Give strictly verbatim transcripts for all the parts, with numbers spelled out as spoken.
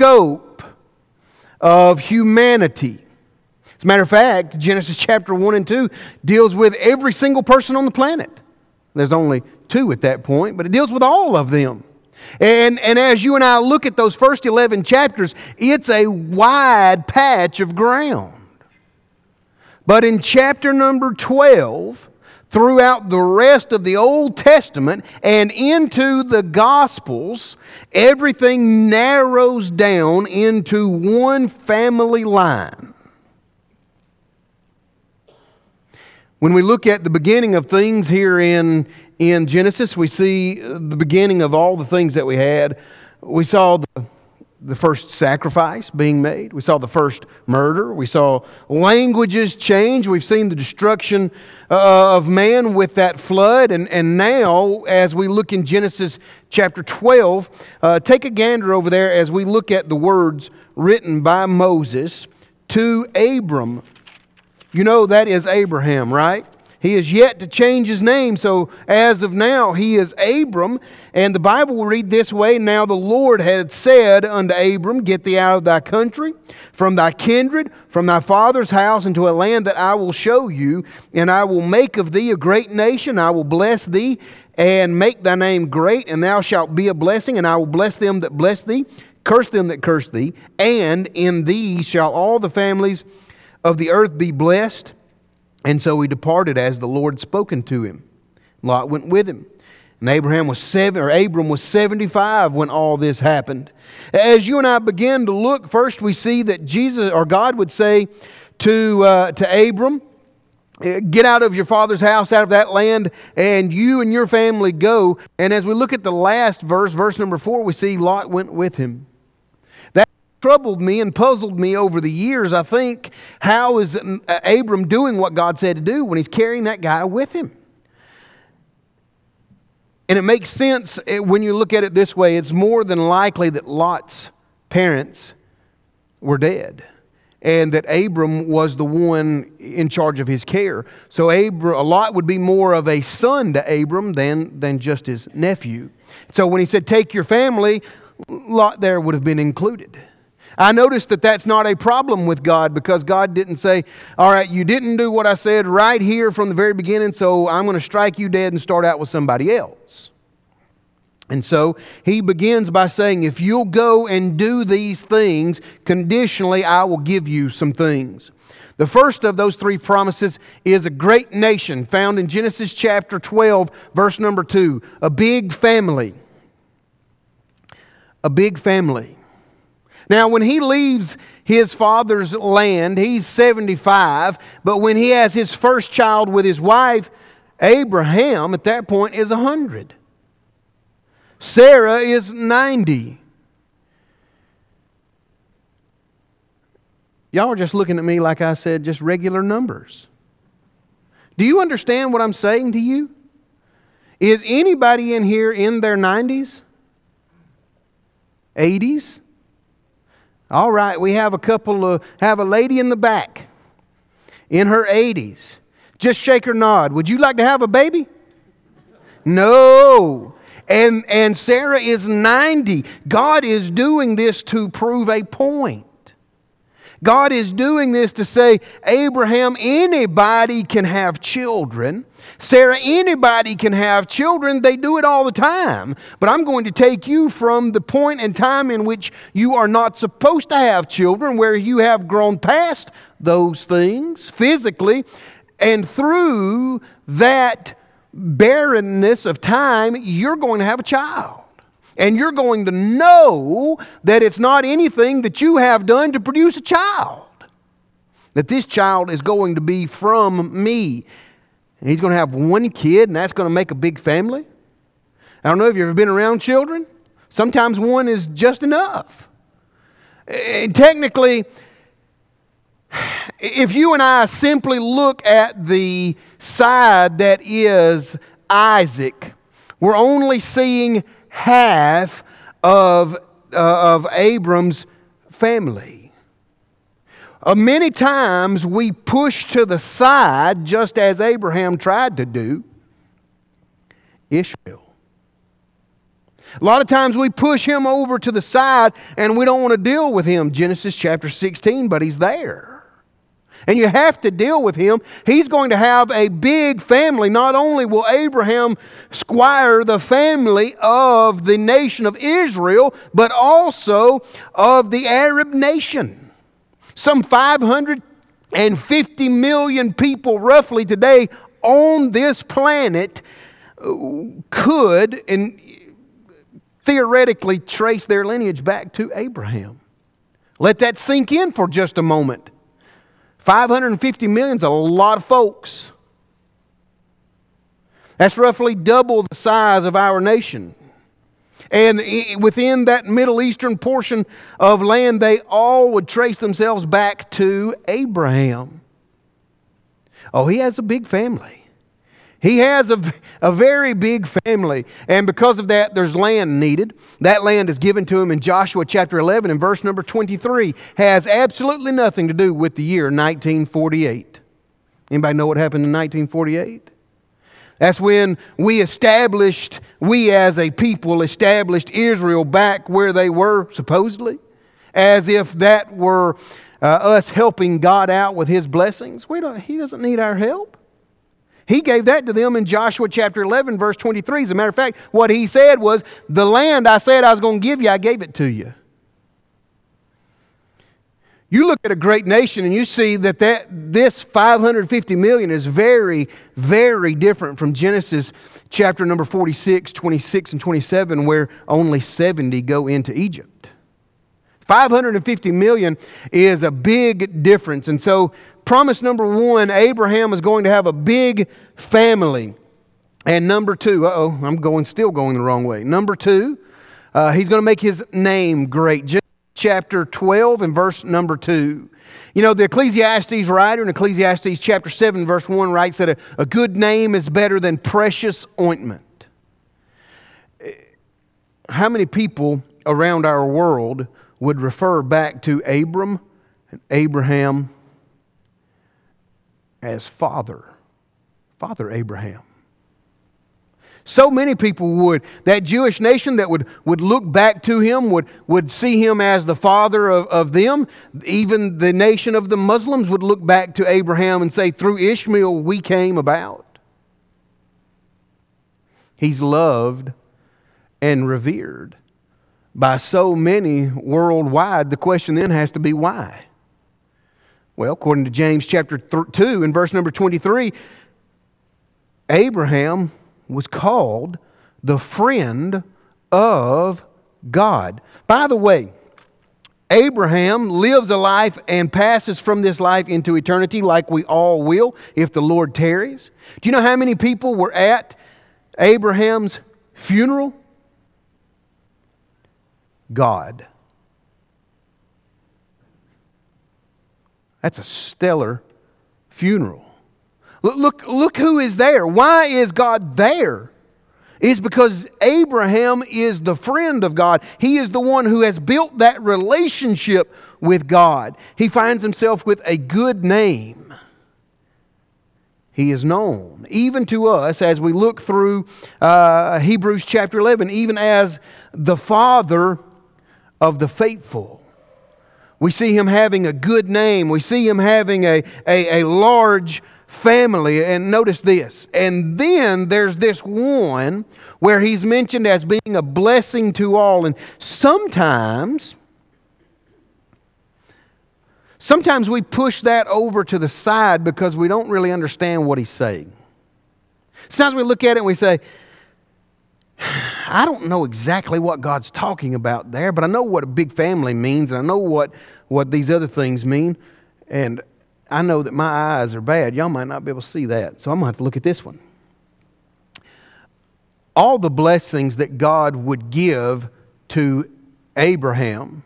scope of humanity. As a matter of fact, Genesis chapter one and two deals with every single person on the planet. There's only two at that point, but it deals with all of them. And, and as you and I look at those first eleven chapters, it's a wide patch of ground. But in chapter number twelve, throughout the rest of the Old Testament and into the Gospels, everything narrows down into one family line. When we look at the beginning of things here in, in Genesis, we see the beginning of all the things that we had. We saw the, the first sacrifice being made. We saw the first murder. We saw languages change. We've seen the destruction of man with that flood. And, and now, as we look in Genesis chapter twelve, uh, take a gander over there as we look at the words written by Moses to Abram. You know that is Abraham, right? He is yet to change his name, so as of now he is Abram. And the Bible will read this way: Now the Lord had said unto Abram, Get thee out of thy country, from thy kindred, from thy father's house, into a land that I will show you, and I will make of thee a great nation. I will bless thee, and make thy name great, and thou shalt be a blessing, and I will bless them that bless thee, curse them that curse thee, and in thee shall all the families of the earth be blessed. And so he departed as the Lord had spoken to him. Lot went with him. And Abraham was seven, or Abram was seventy-five when all this happened. As you and I begin to look, first we see that Jesus, or God, would say to uh, to Abram, Get out of your father's house, out of that land, and you and your family go. And as we look at the last verse, verse number four, we see Lot went with him. Troubled me and puzzled me over the years. I think, how is Abram doing what God said to do when he's carrying that guy with him? And it makes sense when you look at it this way. It's more than likely that Lot's parents were dead and that Abram was the one in charge of his care. So Abram, Lot would be more of a son to Abram than, than just his nephew. So when he said, take your family, Lot there would have been included. I noticed that that's not a problem with God, because God didn't say, all right, you didn't do what I said right here from the very beginning, so I'm going to strike you dead and start out with somebody else. And so he begins by saying, if you'll go and do these things, conditionally I will give you some things. The first of those three promises is a great nation, found in Genesis chapter twelve, verse number two. A big family. A big family. Now, when he leaves his father's land, he's seventy-five, but when he has his first child with his wife, Abraham at that point is one hundred. Sarah is ninety. Y'all are just looking at me like I said, just regular numbers. Do you understand what I'm saying to you? Is anybody in here in their nineties? eighties? All right, we have a couple of, have a lady in the back in her eighties. Just shake her nod. Would you like to have a baby? No. And, and Sarah is ninety. God is doing this to prove a point. God is doing this to say, Abraham, anybody can have children. Sarah, anybody can have children. They do it all the time. But I'm going to take you from the point and time in which you are not supposed to have children, where you have grown past those things physically, and through that barrenness of time, you're going to have a child. And you're going to know that it's not anything that you have done to produce a child. That this child is going to be from me. And he's going to have one kid, and that's going to make a big family. I don't know if you've ever been around children. Sometimes one is just enough. And technically, if you and I simply look at the side that is Isaac, we're only seeing half of, uh, of Abram's family. Uh, many times we push to the side, just as Abraham tried to do, Ishmael. A lot of times we push him over to the side and we don't want to deal with him. Genesis chapter sixteen, but he's there. And you have to deal with him. He's going to have a big family. Not only will Abraham squire the family of the nation of Israel, but also of the Arab nation. Some five hundred fifty million people roughly today on this planet could and theoretically trace their lineage back to Abraham. Let that sink in for just a moment. five hundred fifty million is a lot of folks. That's roughly double the size of our nation. And within that Middle Eastern portion of land, they all would trace themselves back to Abraham. Oh, he has a big family. He has a, a very big family. And because of that, there's land needed. That land is given to him in Joshua chapter eleven and verse number twenty-three. Has absolutely nothing to do with the year nineteen forty-eight. Anybody know what happened in nineteen forty-eight? That's when we established, we as a people established Israel back where they were, supposedly, as if that were uh, us helping God out with His blessings. We don't, He doesn't need our help. He gave that to them in Joshua chapter eleven, verse twenty-three. As a matter of fact, what He said was, the land I said I was going to give you, I gave it to you. You look at a great nation and you see that, that this five hundred fifty million is very, very different from Genesis chapter number forty-six, twenty-six, and twenty-seven, where only seventy go into Egypt. five hundred fifty million is a big difference. And so, promise number one, Abraham is going to have a big family. And number two, uh-oh, I'm going still going the wrong way. Number two, uh, he's going to make his name great. Genesis chapter twelve and verse number two. You know, the Ecclesiastes writer in Ecclesiastes chapter seven verse one writes that a, a good name is better than precious ointment. How many people around our world would refer back to Abram and Abraham as father? Father Abraham. So many people would. That Jewish nation that would, would look back to him, would, would see him as the father of, of them. Even the nation of the Muslims would look back to Abraham and say, through Ishmael we came about. He's loved and revered by so many worldwide. The question then has to be why? Well, according to James chapter two and verse number twenty-three, Abraham was called the friend of God. By the way, Abraham lives a life and passes from this life into eternity like we all will if the Lord tarries. Do you know how many people were at Abraham's funeral? God. That's a stellar funeral. Look, look, look who is there. Why is God there? It's because Abraham is the friend of God. He is the one who has built that relationship with God. He finds himself with a good name. He is known, even to us, as we look through uh, Hebrews chapter eleven, even as the Father of the faithful. We see him having a good name. We see him having a, a, a large family. And notice this. And then there's this one where he's mentioned as being a blessing to all. And sometimes, sometimes we push that over to the side because we don't really understand what he's saying. Sometimes we look at it and we say, I don't know exactly what God's talking about there, but I know what a big family means, and I know what, what these other things mean, and I know that my eyes are bad. Y'all might not be able to see that, so I'm going to have to look at this one. All the blessings that God would give to Abraham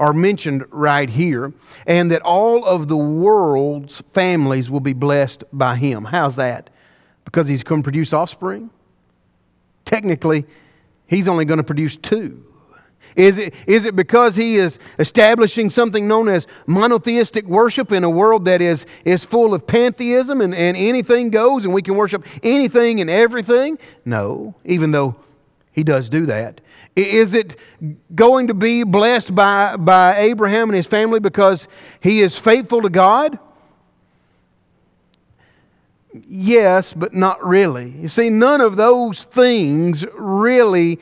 are mentioned right here, and that all of the world's families will be blessed by him. How's that? Because he's going to produce offspring? Technically, he's only going to produce two. Is it, is it because he is establishing something known as monotheistic worship in a world that is, is full of pantheism and, and anything goes and we can worship anything and everything? No, even though he does do that. Is it going to be blessed by, by Abraham and his family because he is faithful to God? Yes, but not really. You see, none of those things really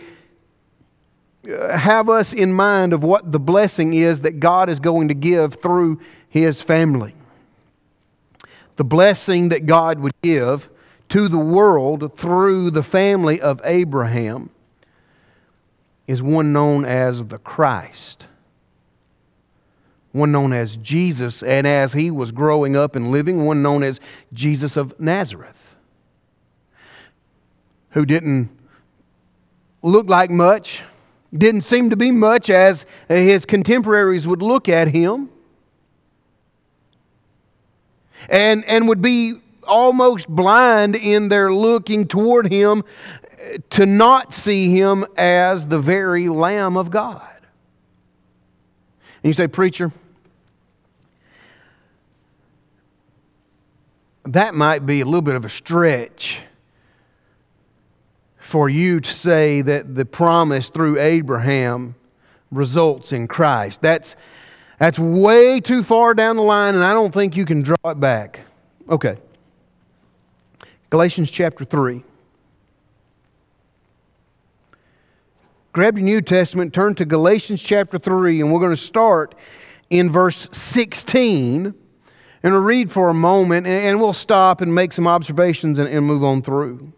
have us in mind of what the blessing is that God is going to give through his family. The blessing that God would give to the world through the family of Abraham is one known as the Christ, one known as Jesus, and as he was growing up and living, one known as Jesus of Nazareth, who didn't look like much, didn't seem to be much as his contemporaries would look at him, and, and would be almost blind in their looking toward him to not see him as the very Lamb of God. And you say, preacher, that might be a little bit of a stretch for you to say that the promise through Abraham results in Christ. That's, that's way too far down the line, and I don't think you can draw it back. Okay. Galatians chapter three. Grab your New Testament, turn to Galatians chapter three, and we're going to start in verse sixteen. And we'll read for a moment, and we'll stop and make some observations and, and move on through.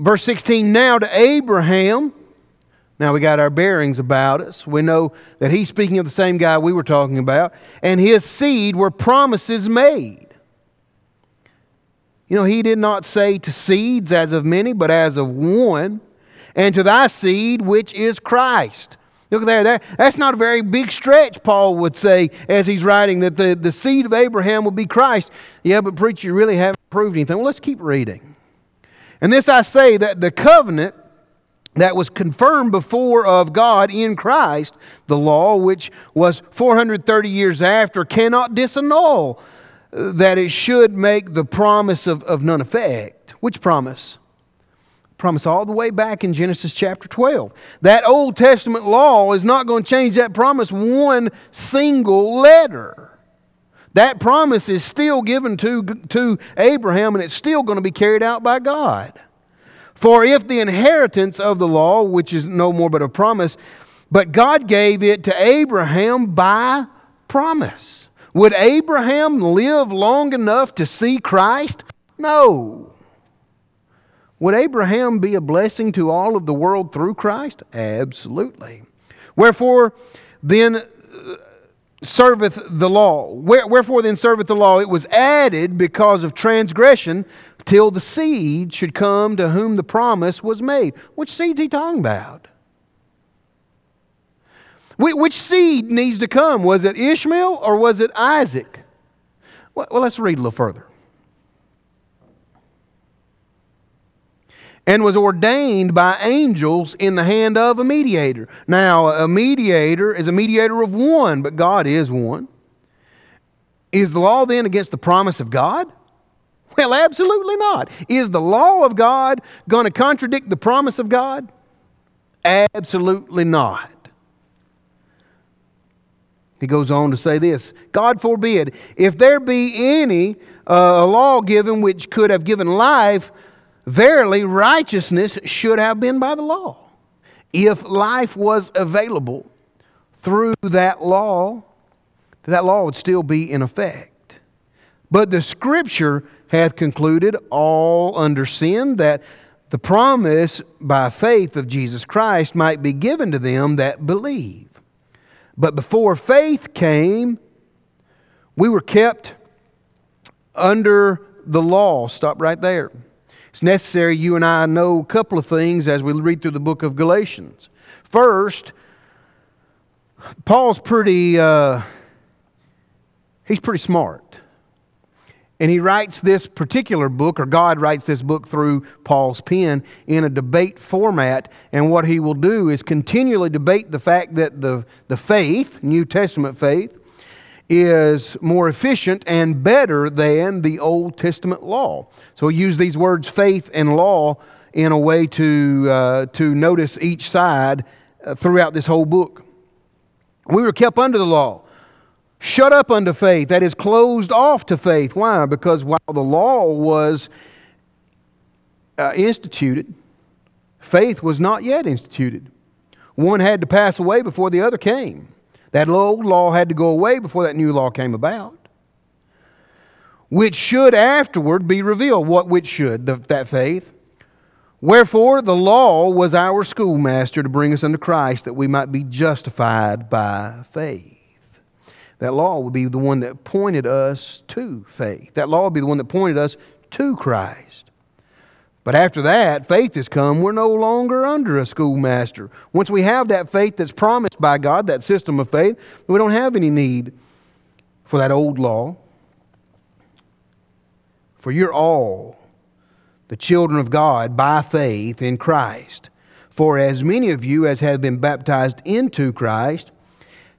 Verse sixteen, now to Abraham. Now we got our bearings about us. We know that he's speaking of the same guy we were talking about. And his seed were promises made. You know, he did not say to seeds as of many, but as of one. And to thy seed, which is Christ. Look there, that, that's not a very big stretch, Paul would say, as he's writing, that the, the seed of Abraham will be Christ. Yeah, but preacher, you really haven't proved anything. Well, let's keep reading. And this I say, that the covenant that was confirmed before of God in Christ, the law, which was four hundred thirty years after, cannot disannul, that it should make the promise of, of none effect. Which promise? Promise all the way back in Genesis chapter twelve. That Old Testament law is not going to change that promise one single letter. That promise is still given to, to Abraham, and it's still going to be carried out by God. For if the inheritance of the law, which is no more but a promise, but God gave it to Abraham by promise. Would Abraham live long enough to see Christ? No. Would Abraham be a blessing to all of the world through Christ? Absolutely. Wherefore then serveth the law? Wherefore then serveth the law? It was added because of transgression till the seed should come to whom the promise was made. Which seed's he talking about? Which seed needs to come? Was it Ishmael or was it Isaac? Well, let's read a little further. And was ordained by angels in the hand of a mediator. Now, a mediator is a mediator of one, but God is one. Is the law then against the promise of God? Well, absolutely not. Is the law of God going to contradict the promise of God? Absolutely not. He goes on to say this, God forbid, if there be any uh, law given which could have given life, verily, righteousness should have been by the law. If life was available through that law, that law would still be in effect. But the Scripture hath concluded all under sin, that the promise by faith of Jesus Christ might be given to them that believe. But before faith came, we were kept under the law. Stop right there. It's necessary you and I know a couple of things as we read through the book of Galatians. First, Paul's pretty, uh, he's pretty smart. And he writes this particular book, or God writes this book through Paul's pen in a debate format. And what he will do is continually debate the fact that the, the faith, New Testament faith, is more efficient and better than the Old Testament law. So we use these words faith and law in a way to uh, to notice each side uh, throughout this whole book. We were kept under the law, shut up unto faith, that is closed off to faith. Why? Because while the law was uh, instituted, faith was not yet instituted. One had to pass away before the other came. That old law had to go away before that new law came about, which should afterward be revealed. What which should? The, that faith. Wherefore the law was our schoolmaster to bring us unto Christ, that we might be justified by faith. That law would be the one that pointed us to faith. That law would be the one that pointed us to Christ. But after that, faith has come. We're no longer under a schoolmaster. Once we have that faith that's promised by God, that system of faith, we don't have any need for that old law. For you're all the children of God by faith in Christ. For as many of you as have been baptized into Christ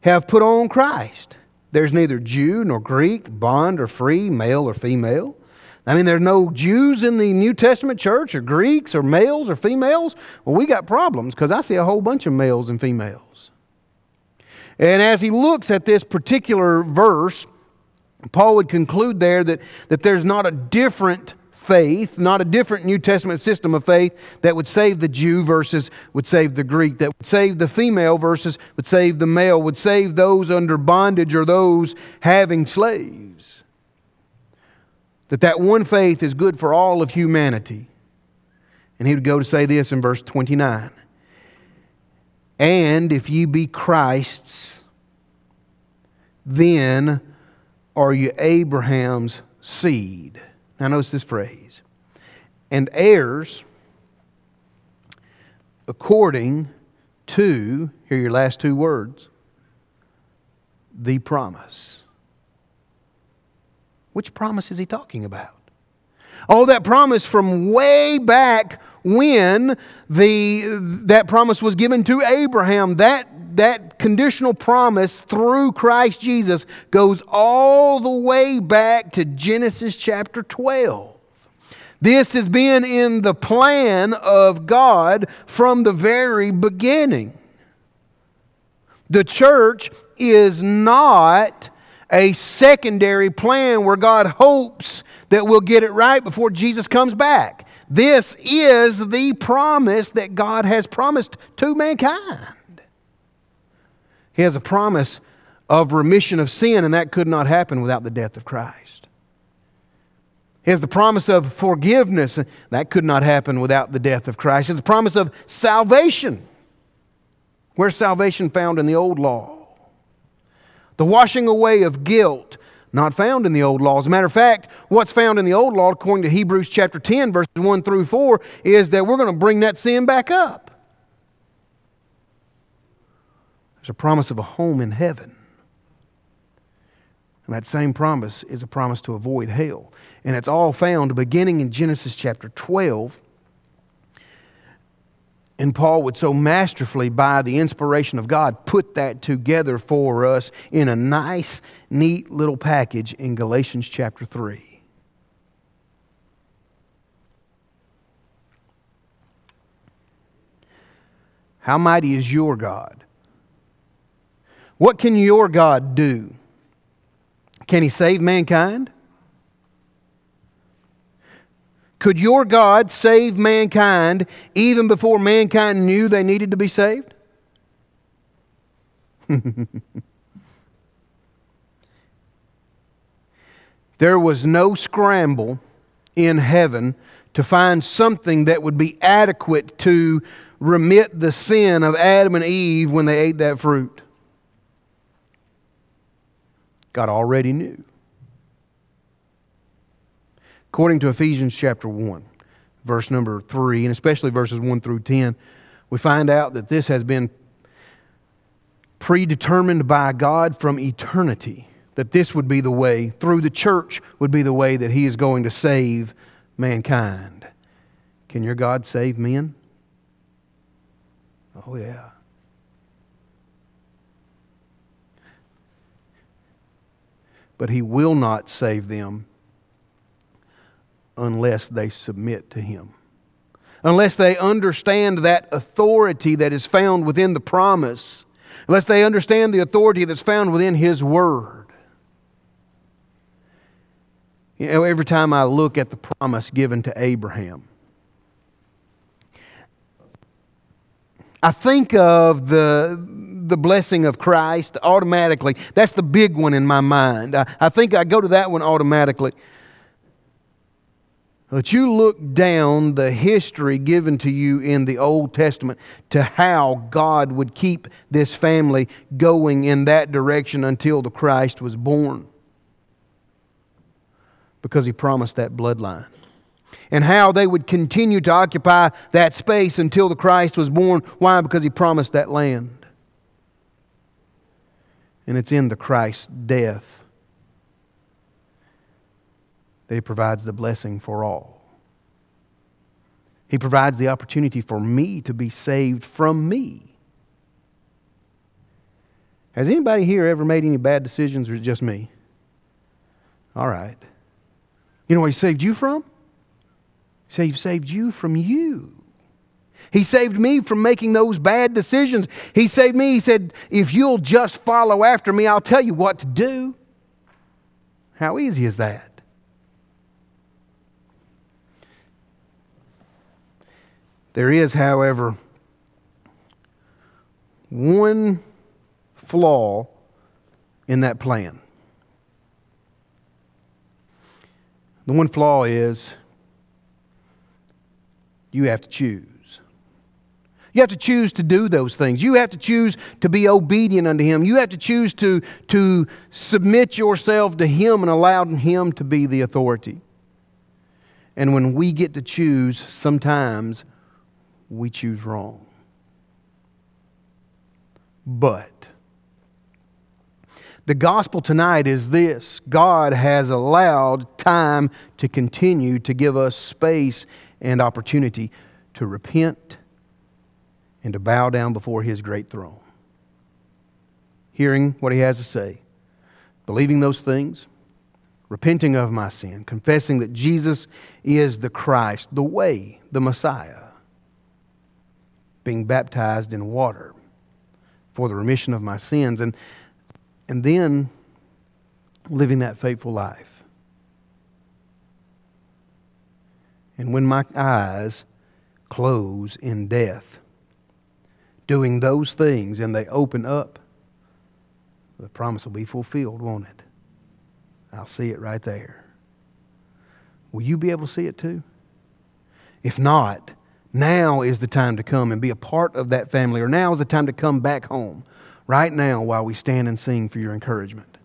have put on Christ. There's neither Jew nor Greek, bond or free, male or female. I mean, there are no Jews in the New Testament church, or Greeks, or males, or females. Well, we got problems, because I see a whole bunch of males and females. And as he looks at this particular verse, Paul would conclude there that, that there's not a different faith, not a different New Testament system of faith that would save the Jew versus would save the Greek, that would save the female versus would save the male, would save those under bondage or those having slaves. That that one faith is good for all of humanity. And he would go to say this in verse twenty-nine. And if ye be Christ's, then are you Abraham's seed. Now notice this phrase. And heirs according to, here are your last two words, the promise. Which promise is he talking about? Oh, that promise from way back when the that promise was given to Abraham. That, that conditional promise through Christ Jesus goes all the way back to Genesis chapter twelve. This has been in the plan of God from the very beginning. The church is not a secondary plan where God hopes that we'll get it right before Jesus comes back. This is the promise that God has promised to mankind. He has a promise of remission of sin, and that could not happen without the death of Christ. He has the promise of forgiveness, and that could not happen without the death of Christ. He has the promise of salvation. Where's salvation found in the old law? The washing away of guilt, not found in the old law. As a matter of fact, what's found in the old law, according to Hebrews chapter ten, verses one through four, is that we're going to bring that sin back up. There's a promise of a home in heaven. And that same promise is a promise to avoid hell. And it's all found beginning in Genesis chapter twelve. And Paul would so masterfully, by the inspiration of God, put that together for us in a nice, neat little package in Galatians chapter three. How mighty is your God? What can your God do? Can he save mankind? Could your God save mankind even before mankind knew they needed to be saved? There was no scramble in heaven to find something that would be adequate to remit the sin of Adam and Eve when they ate that fruit. God already knew. According to Ephesians chapter one, verse number three, and especially verses one through ten, we find out that this has been predetermined by God from eternity, that this would be the way, through the church, would be the way that He is going to save mankind. Can your God save men? Oh, yeah. But He will not save them unless they submit to Him. unless they understand that authority that is found within the promise, unless they understand the authority that's found within His Word. You know, every time I look at the promise given to Abraham, I think of the the blessing of Christ automatically. That's the big one in my mind. I, I think I go to that one automatically. But you look down the history given to you in the Old Testament to how God would keep this family going in that direction until the Christ was born. Because He promised that bloodline. And how they would continue to occupy that space until the Christ was born. Why? Because He promised that land. And it's in the Christ's death that He provides the blessing for all. He provides the opportunity for me to be saved from me. Has anybody here ever made any bad decisions, or is it just me? All right. You know what He saved you from? He saved, saved you from you. He saved me from making those bad decisions. He saved me. He said, if you'll just follow after me, I'll tell you what to do. How easy is that? There is, however, one flaw in that plan. The one flaw is you have to choose. You have to choose to do those things. You have to choose to be obedient unto Him. You have to choose to, to submit yourself to Him and allow Him to be the authority. And when we get to choose, sometimes we choose wrong. But the gospel tonight is this: God has allowed time to continue to give us space and opportunity to repent and to bow down before His great throne. Hearing what He has to say, believing those things, repenting of my sin, confessing that Jesus is the Christ, the way, the Messiah, being baptized in water for the remission of my sins, and, and then living that faithful life. And when my eyes close in death, doing those things, and they open up, the promise will be fulfilled, won't it? I'll see it right there. Will you be able to see it too? If not, now is the time to come and be a part of that family, or now is the time to come back home, right now while we stand and sing for your encouragement.